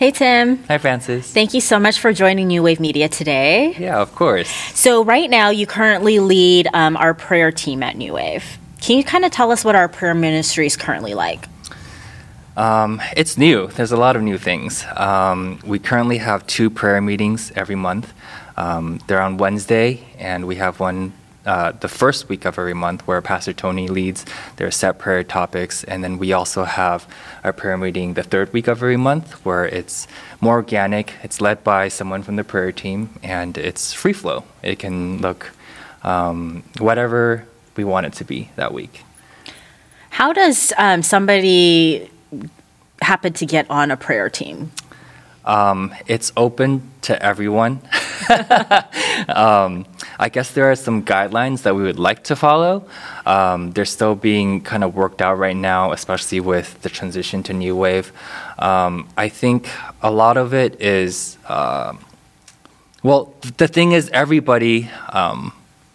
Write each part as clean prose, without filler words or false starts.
Hey, Tim. Hi, Francis. Thank you so much for joining New Wave Media today. Yeah, of course. So right now, you currently lead our prayer team at New Wave. Can you kind of tell us what our prayer ministry is currently like? It's new. There's a lot of new things. We currently have 2 prayer meetings every month. They're on Wednesday, and we have one the first week of every month where Pastor Tony leads. There are set prayer topics, and then we also have a prayer meeting the third week of every month where it's more organic. It's led by someone from the prayer team, and it's free flow. It can look whatever we want it to be that week. How does somebody happen to get on a prayer team? It's open to everyone. I guess there are some guidelines that we would like to follow. They're still being kind of worked out right now, especially with the transition to New Wave. I think a lot of it is, the thing is everybody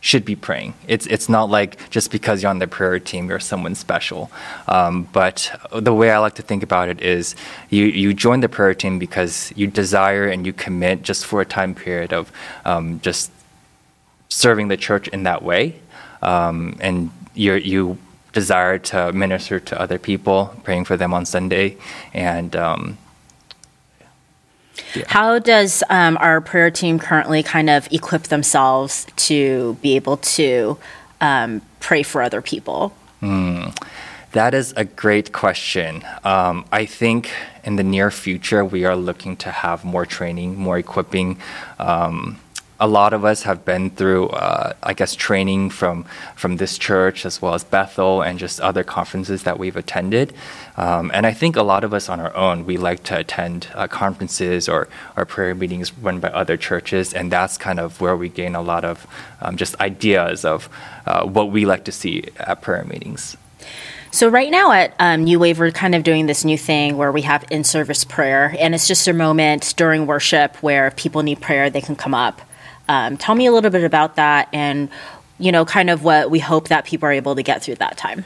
should be praying. It's not like just because you're on the prayer team, you're someone special. But the way I like to think about it is you join the prayer team because you desire and you commit just for a time period of just serving the church in that way, and you desire to minister to other people, praying for them on Sunday. And How does our prayer team currently kind of equip themselves to be able to pray for other people? That is a great question. I think in the near future, we are looking to have more training, more equipping. A lot of us have been through, training from this church as well as Bethel and just other conferences that we've attended. And I think a lot of us on our own, we like to attend conferences or prayer meetings run by other churches. And that's kind of where we gain a lot of just ideas of what we like to see at prayer meetings. So right now at New Wave, we're kind of doing this new thing where we have in-service prayer. And it's just a moment during worship where if people need prayer, they can come up. Tell me a little bit about that and, kind of what we hope that people are able to get through that time.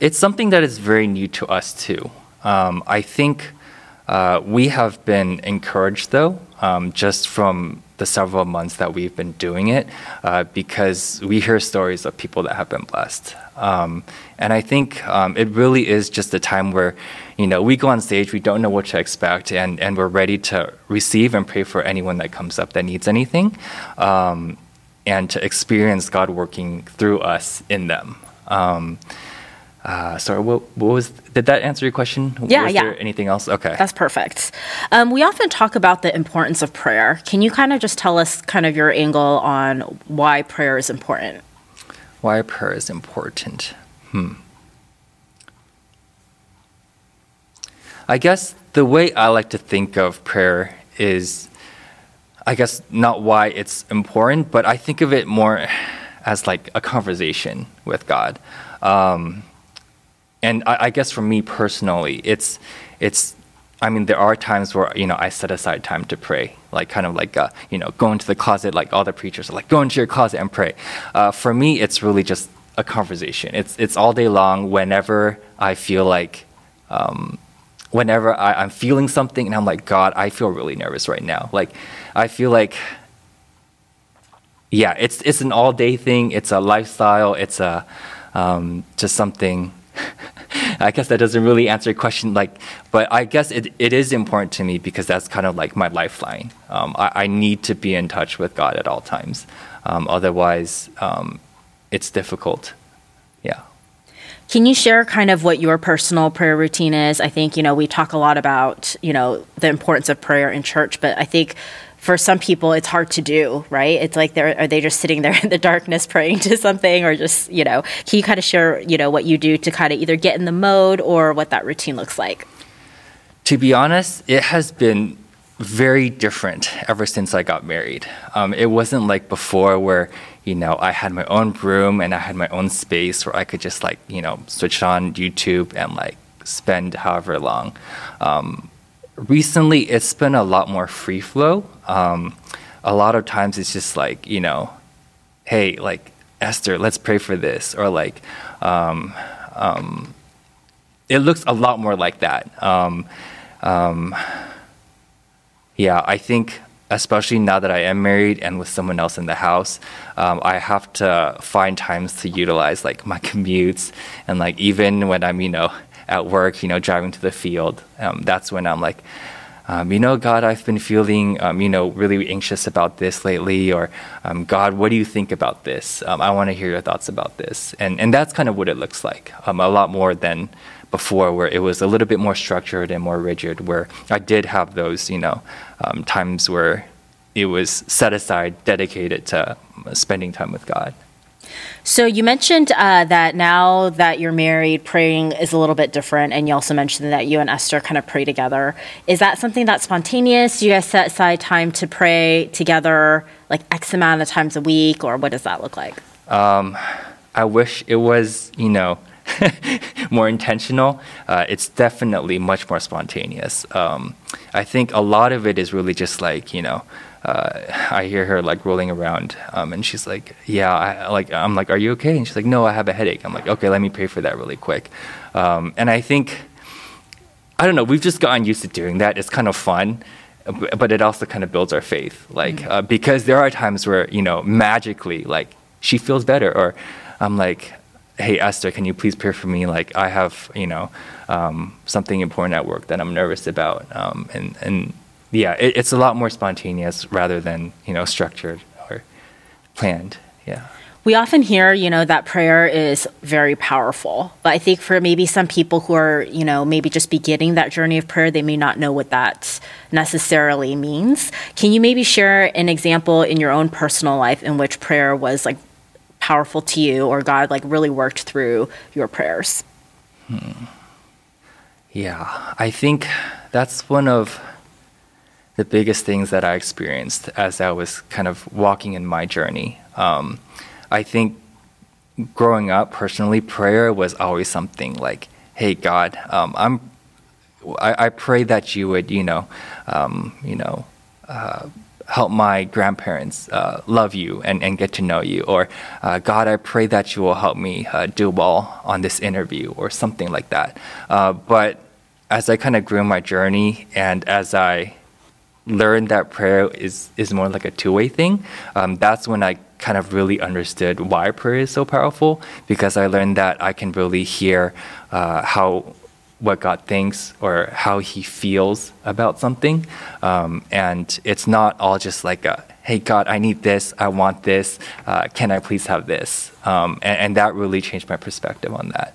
It's something that is very new to us, too. I think we have been encouraged, though, just from the several months that we've been doing it, because we hear stories of people that have been blessed. And I think it really is just a time where, we go on stage, we don't know what to expect, and we're ready to receive and pray for anyone that comes up that needs anything, and to experience God working through us in them. Sorry, did that answer your question? Yeah. Was there anything else? Okay. That's perfect. We often talk about the importance of prayer. Can you kind of just tell us kind of your angle on why prayer is important? Why prayer is important? I guess the way I like to think of prayer is, I guess, not why it's important, but I think of it more as like a conversation with God. And I guess for me personally, there are times where, I set aside time to pray, like kind of like, go into the closet, like all the preachers are like, go into your closet and pray. For me, it's really just a conversation. It's all day long whenever I feel like, whenever I'm feeling something and I'm like, God, I feel really nervous right now. Like, I feel like, yeah, it's an all day thing. It's a lifestyle. It's a, just something. I guess that doesn't really answer your question, but I guess it is important to me because that's kind of like my lifeline. I need to be in touch with God at all times. Otherwise, it's difficult. Yeah. Can you share kind of what your personal prayer routine is? I think, we talk a lot about, the importance of prayer in church, but I think for some people, it's hard to do, right? It's like, are they just sitting there in the darkness praying to something, or just, can you kind of share, what you do to kind of either get in the mode or what that routine looks like? To be honest, it has been very different ever since I got married. It wasn't like before where, I had my own room and I had my own space where I could just like, switch on YouTube and like spend however long. Recently, it's been a lot more free flow. A lot of times it's just like, hey, like, Esther, let's pray for this. Or like, it looks a lot more like that. Yeah, I think especially now that I am married and with someone else in the house, I have to find times to utilize like my commutes and like even when I'm, at work, driving to the field, that's when I'm like, God, I've been feeling, really anxious about this lately, or God, what do you think about this? I want to hear your thoughts about this. And that's kind of what it looks like, a lot more than before, where it was a little bit more structured and more rigid, where I did have those, times where it was set aside, dedicated to spending time with God. So you mentioned that now that you're married, praying is a little bit different, and you also mentioned that you and Esther kind of pray together. Is that something that's spontaneous? Do you guys set aside time to pray together, like X amount of times a week, or what does that look like? I wish it was, more intentional. It's definitely much more spontaneous. I think a lot of it is really just like, I hear her like rolling around, and she's like, "Yeah," I'm like, "Are you okay?" And she's like, "No, I have a headache." I'm like, "Okay, let me pray for that really quick." And I think, I don't know, we've just gotten used to doing that. It's kind of fun, but it also kind of builds our faith, because there are times where magically she feels better, or I'm like, "Hey, Esther, can you please pray for me? Like, I have something important at work that I'm nervous about," and. Yeah, it's a lot more spontaneous rather than, structured or planned, yeah. We often hear, that prayer is very powerful. But I think for maybe some people who are, maybe just beginning that journey of prayer, they may not know what that necessarily means. Can you maybe share an example in your own personal life in which prayer was, powerful to you, or God, really worked through your prayers? Yeah, I think that's one of the biggest things that I experienced as I was kind of walking in my journey. I think growing up personally, prayer was always something like, "Hey God, I pray that you would, help my grandparents love you and get to know you," or "God, I pray that you will help me do well on this interview," or something like that. But as I kind of grew my journey and as I learned that prayer is more like a two-way thing, that's when I kind of really understood why prayer is so powerful, because I learned that I can really hear what God thinks or how he feels about something. And it's not all just like a, "Hey God, I need this, I want this, can I please have this?" And that really changed my perspective on that.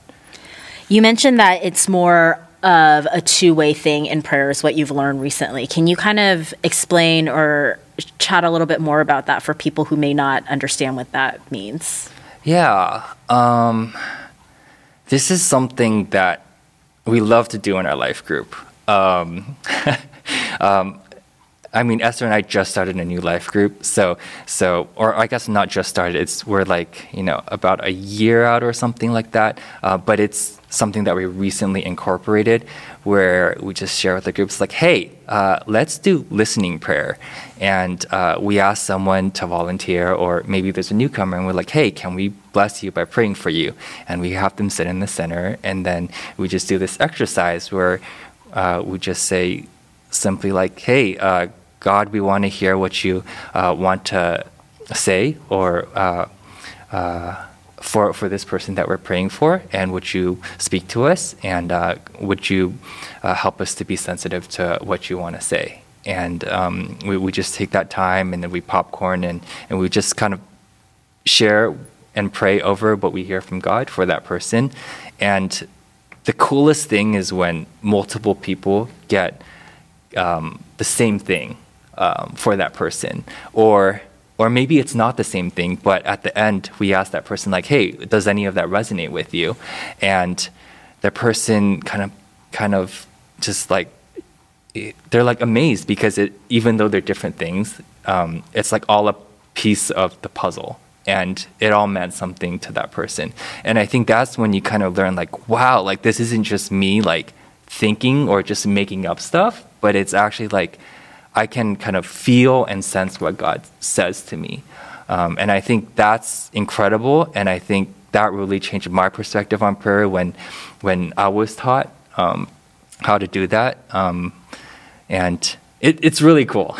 You mentioned that it's more of a two-way thing in prayer is what you've learned recently. Can you kind of explain or chat a little bit more about that for people who may not understand what that means? Yeah. This is something that we love to do in our life group. Esther and I just started a new life group, so or I guess not just started. We're about a year out or something like that. But it's something that we recently incorporated, where we just share with the group. It's like, "Hey, let's do listening prayer," and we ask someone to volunteer, or maybe there's a newcomer, and we're like, "Hey, can we bless you by praying for you?" And we have them sit in the center, and then we just do this exercise where we just say simply like, "Hey, God, we want to hear what you want to say or for this person that we're praying for, and would you speak to us, and would you help us to be sensitive to what you want to say?" And we just take that time, and then we popcorn, and we just kind of share and pray over what we hear from God for that person. And the coolest thing is when multiple people get the same thing for that person, or maybe it's not the same thing, but at the end we ask that person like, "Hey, does any of that resonate with you?" And the person kind of just they're amazed, because even though they're different things, it's all a piece of the puzzle, and it all meant something to that person. And I think that's when you kind of learn wow, this isn't just me thinking or just making up stuff, but it's actually I can kind of feel and sense what God says to me. And I think that's incredible. And I think that really changed my perspective on prayer when I was taught how to do that. And it's really cool.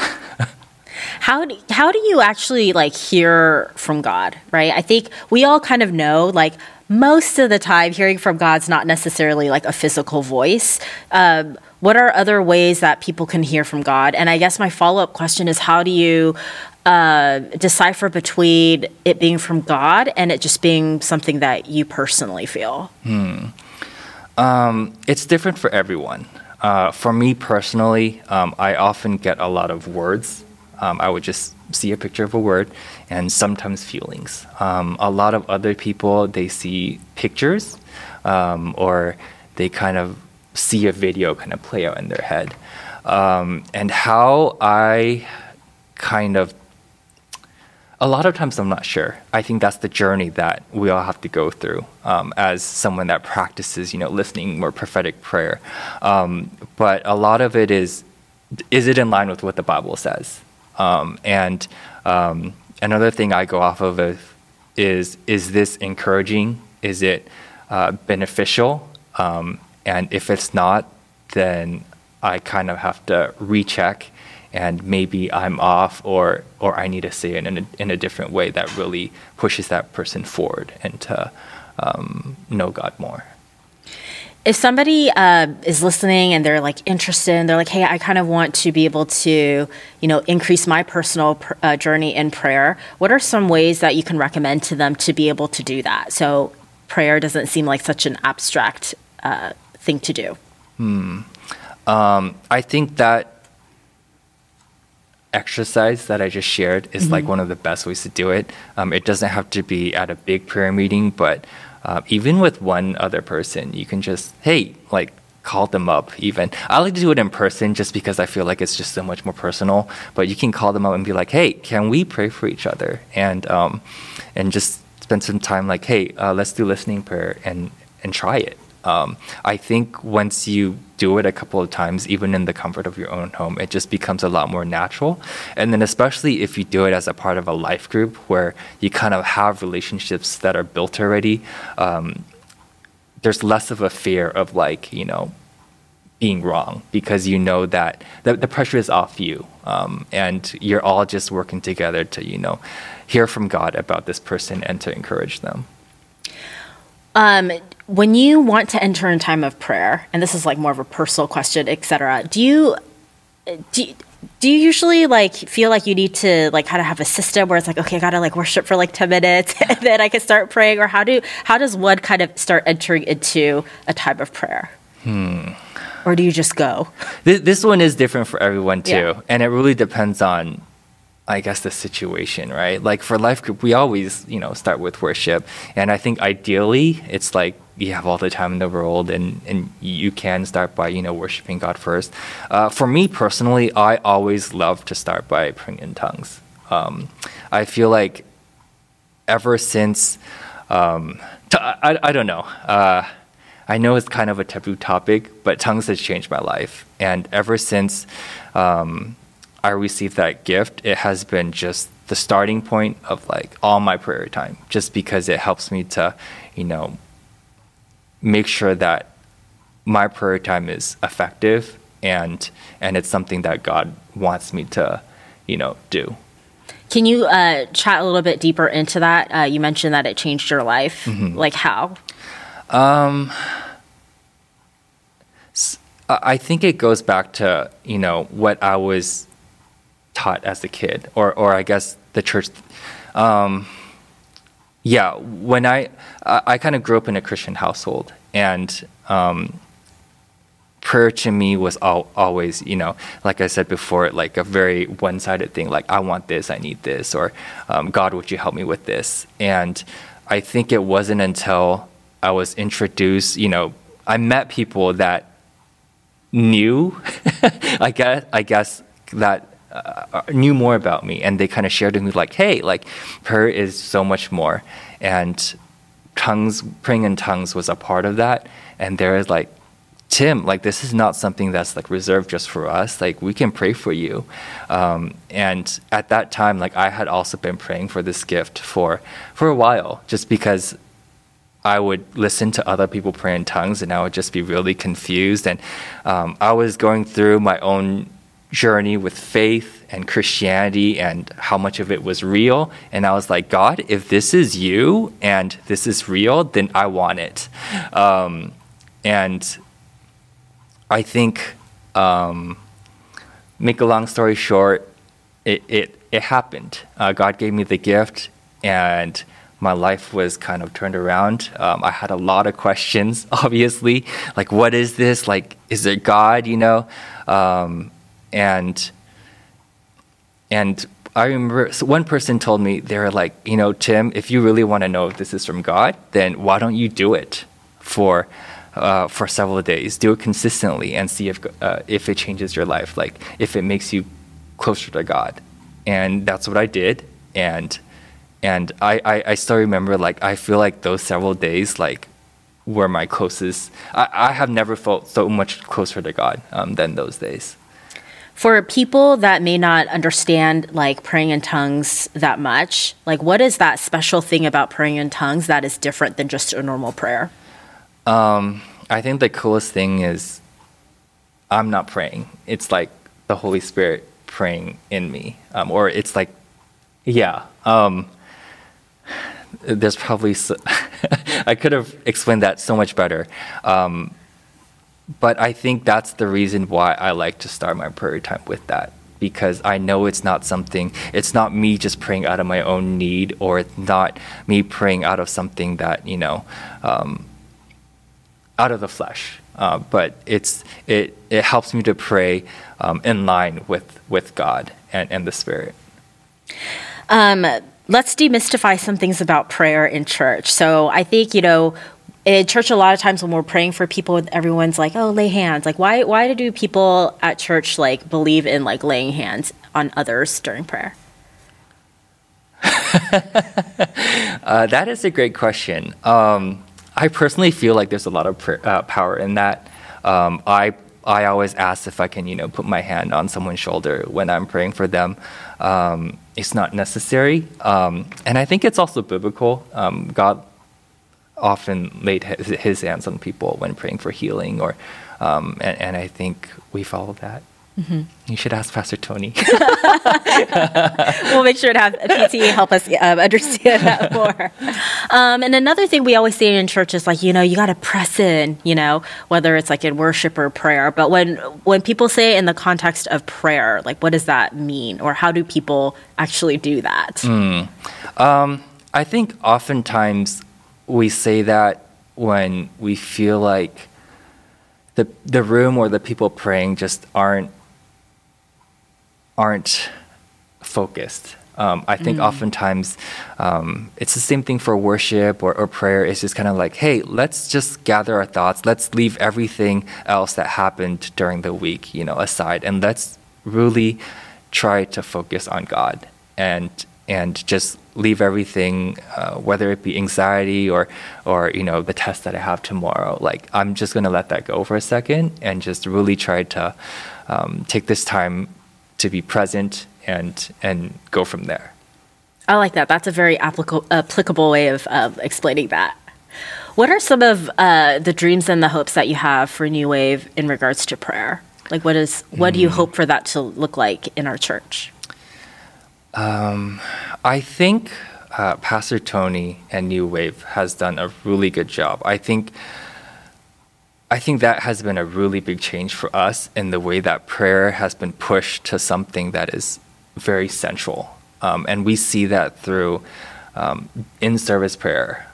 How do you actually like hear from God, right? I think we all kind of know, like, most of the time hearing from God's not necessarily like a physical voice. What are other ways that people can hear from God? And I guess my follow-up question is, how do you decipher between it being from God and it just being something that you personally feel? It's different for everyone. For me personally, I often get a lot of words. I would just see a picture of a word, and sometimes feelings. A lot of other people, they see pictures, or they kind of see a video kind of play out in their head. And how I kind of, a lot of times I'm not sure. I think that's the journey that we all have to go through as someone that practices, listening or prophetic prayer. But a lot of it is it in line with what the Bible says? And another thing I go off of is this encouraging? Is it beneficial? And if it's not, then I kind of have to recheck, and maybe I'm off, or I need to say it in a different way that really pushes that person forward and to know God more. If somebody is listening and they're like interested and they're like, hey, I kind of want to be able to, increase my personal journey in prayer, what are some ways that you can recommend to them to be able to do that? So prayer doesn't seem like such an abstract thing to do. I think that exercise that I just shared is like one of the best ways to do it. It doesn't have to be at a big prayer meeting, but even with one other person, you can just, call them up even. I like to do it in person just because I feel like it's just so much more personal. But you can call them up and be like, hey, can we pray for each other? And just spend some time like, hey, let's do listening prayer and try it. I think once you do it a couple of times, even in the comfort of your own home, it just becomes a lot more natural. And then especially if you do it as a part of a life group where you kind of have relationships that are built already, there's less of a fear of being wrong, because you know that the pressure is off you. And you're all just working together to, hear from God about this person and to encourage them. When you want to enter in time of prayer, and this is like more of a personal question, et cetera, do you usually feel like you need to kind of have a system where it's like, okay, I gotta worship for 10 minutes and then I can start praying, or how does one kind of start entering into a time of prayer? Or do you just go? This one is different for everyone too, and it really depends on, I guess, the situation, right? For life group, we always, start with worship. And I think ideally, it's you have all the time in the world and you can start by, worshiping God first. For me personally, I always love to start by praying in tongues. I feel like ever since, I don't know. I know it's kind of a taboo topic, but tongues has changed my life. And ever since I received that gift, it has been just the starting point of all my prayer time, just because it helps me to, make sure that my prayer time is effective and it's something that God wants me to, do. Can you chat a little bit deeper into that? You mentioned that it changed your life. How? I think it goes back to, what I was taught as a kid, or I guess the church. When I kind of grew up in a Christian household, and prayer to me was always, like I said before, a very one-sided thing. I want this, I need this, or God, would you help me with this? And I think it wasn't until I was introduced, I met people that knew, I guess that knew more about me, and they kind of shared with me prayer is so much more, and praying in tongues was a part of that. And there is Tim, this is not something that's reserved just for us. We can pray for you. And at that time, I had also been praying for this gift for a while, just because I would listen to other people pray in tongues, and I would just be really confused. And I was going through my own journey with faith and Christianity and how much of it was real. And I was like, God, if this is you and this is real, then I want it. And I think, make a long story short, it happened. God gave me the gift, and my life was kind of turned around. I had a lot of questions, obviously. Like, what is this? Like, is there God, you know? And I remember one person told me, they were like, you know, Tim, if you really want to know if this is from God, then why don't you do it for several days? Do it consistently and see if it changes your life, like if it makes you closer to God. And that's what I did. And I still remember, like, I feel like those several days, like, were my closest. I have never felt so much closer to God than those days. For people that may not understand, like, praying in tongues that much, like, what is that special thing about praying in tongues that is different than just a normal prayer? I think the coolest thing is I'm not praying. It's like the Holy Spirit praying in me, or it's like, yeah. There's probably, I could have explained that so much better. But I think that's the reason why I like to start my prayer time with that, because I know it's not me just praying out of my own need, or it's not me praying out of something that, you know, out of the flesh. But it helps me to pray in line with God and the Spirit. Let's demystify some things about prayer in church. So I think, you know, in church, a lot of times when we're praying for people, everyone's like, oh, lay hands. Like, why do people at church, like, believe in, like, laying hands on others during prayer? That is a great question. I personally feel like there's a lot of power in that. I always ask if I can, you know, put my hand on someone's shoulder when I'm praying for them. It's not necessary. And I think it's also biblical. God often laid his hands on people when praying for healing, or and I think we follow that. Mm-hmm. You should ask Pastor Tony. We'll make sure to have PT help us understand that more. And another thing we always say in church is, like, you know, you got to press in, you know, whether it's like in worship or prayer. But when people say in the context of prayer, like, what does that mean? Or how do people actually do that? I think oftentimes we say that when we feel like the room or the people praying just aren't focused. I think oftentimes it's the same thing for worship or prayer. It's just kind of like, hey, let's just gather our thoughts. Let's leave everything else that happened during the week, you know, aside, and let's really try to focus on God and just leave everything, whether it be anxiety or you know, the test that I have tomorrow. Like, I'm just going to let that go for a second and just really try to take this time to be present and go from there. I like that. That's a very applicable way of explaining that. What are some of the dreams and the hopes that you have for New Wave in regards to prayer? Like, what do you hope for that to look like in our church? I think Pastor Tony and New Wave has done a really good job. I think that has been a really big change for us in the way that prayer has been pushed to something that is very central. And we see that through in-service prayer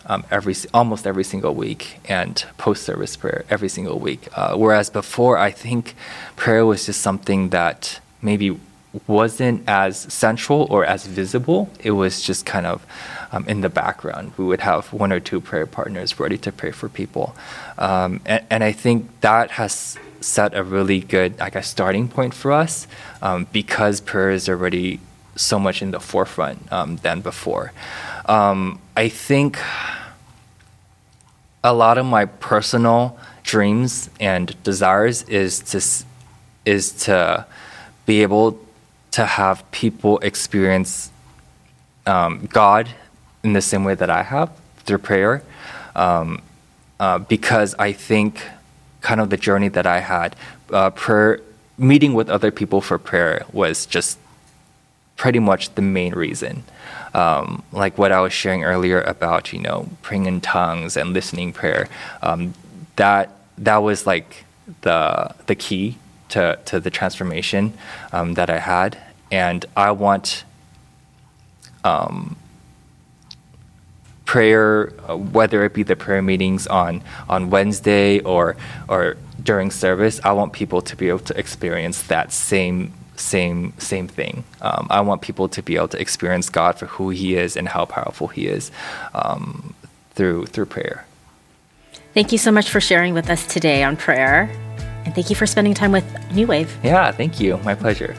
almost every single week, and post-service prayer every single week. Whereas before, I think prayer was just something that maybe wasn't as central or as visible. It was just kind of in the background. We would have one or two prayer partners ready to pray for people. And I think that has set a really good, like, a starting point for us, because prayer is already so much in the forefront than before. I think a lot of my personal dreams and desires is to be able to have people experience God in the same way that I have through prayer, because I think kind of the journey that I had, prayer, meeting with other people for prayer was just pretty much the main reason. Like what I was sharing earlier about, you know, praying in tongues and listening prayer, that was like the key to the transformation that I had. And I want prayer, whether it be the prayer meetings on Wednesday or during service, I want people to be able to experience that same thing. I want people to be able to experience God for who He is and how powerful He is through prayer. Thank you so much for sharing with us today on prayer. And thank you for spending time with New Wave. Yeah, thank you. My pleasure.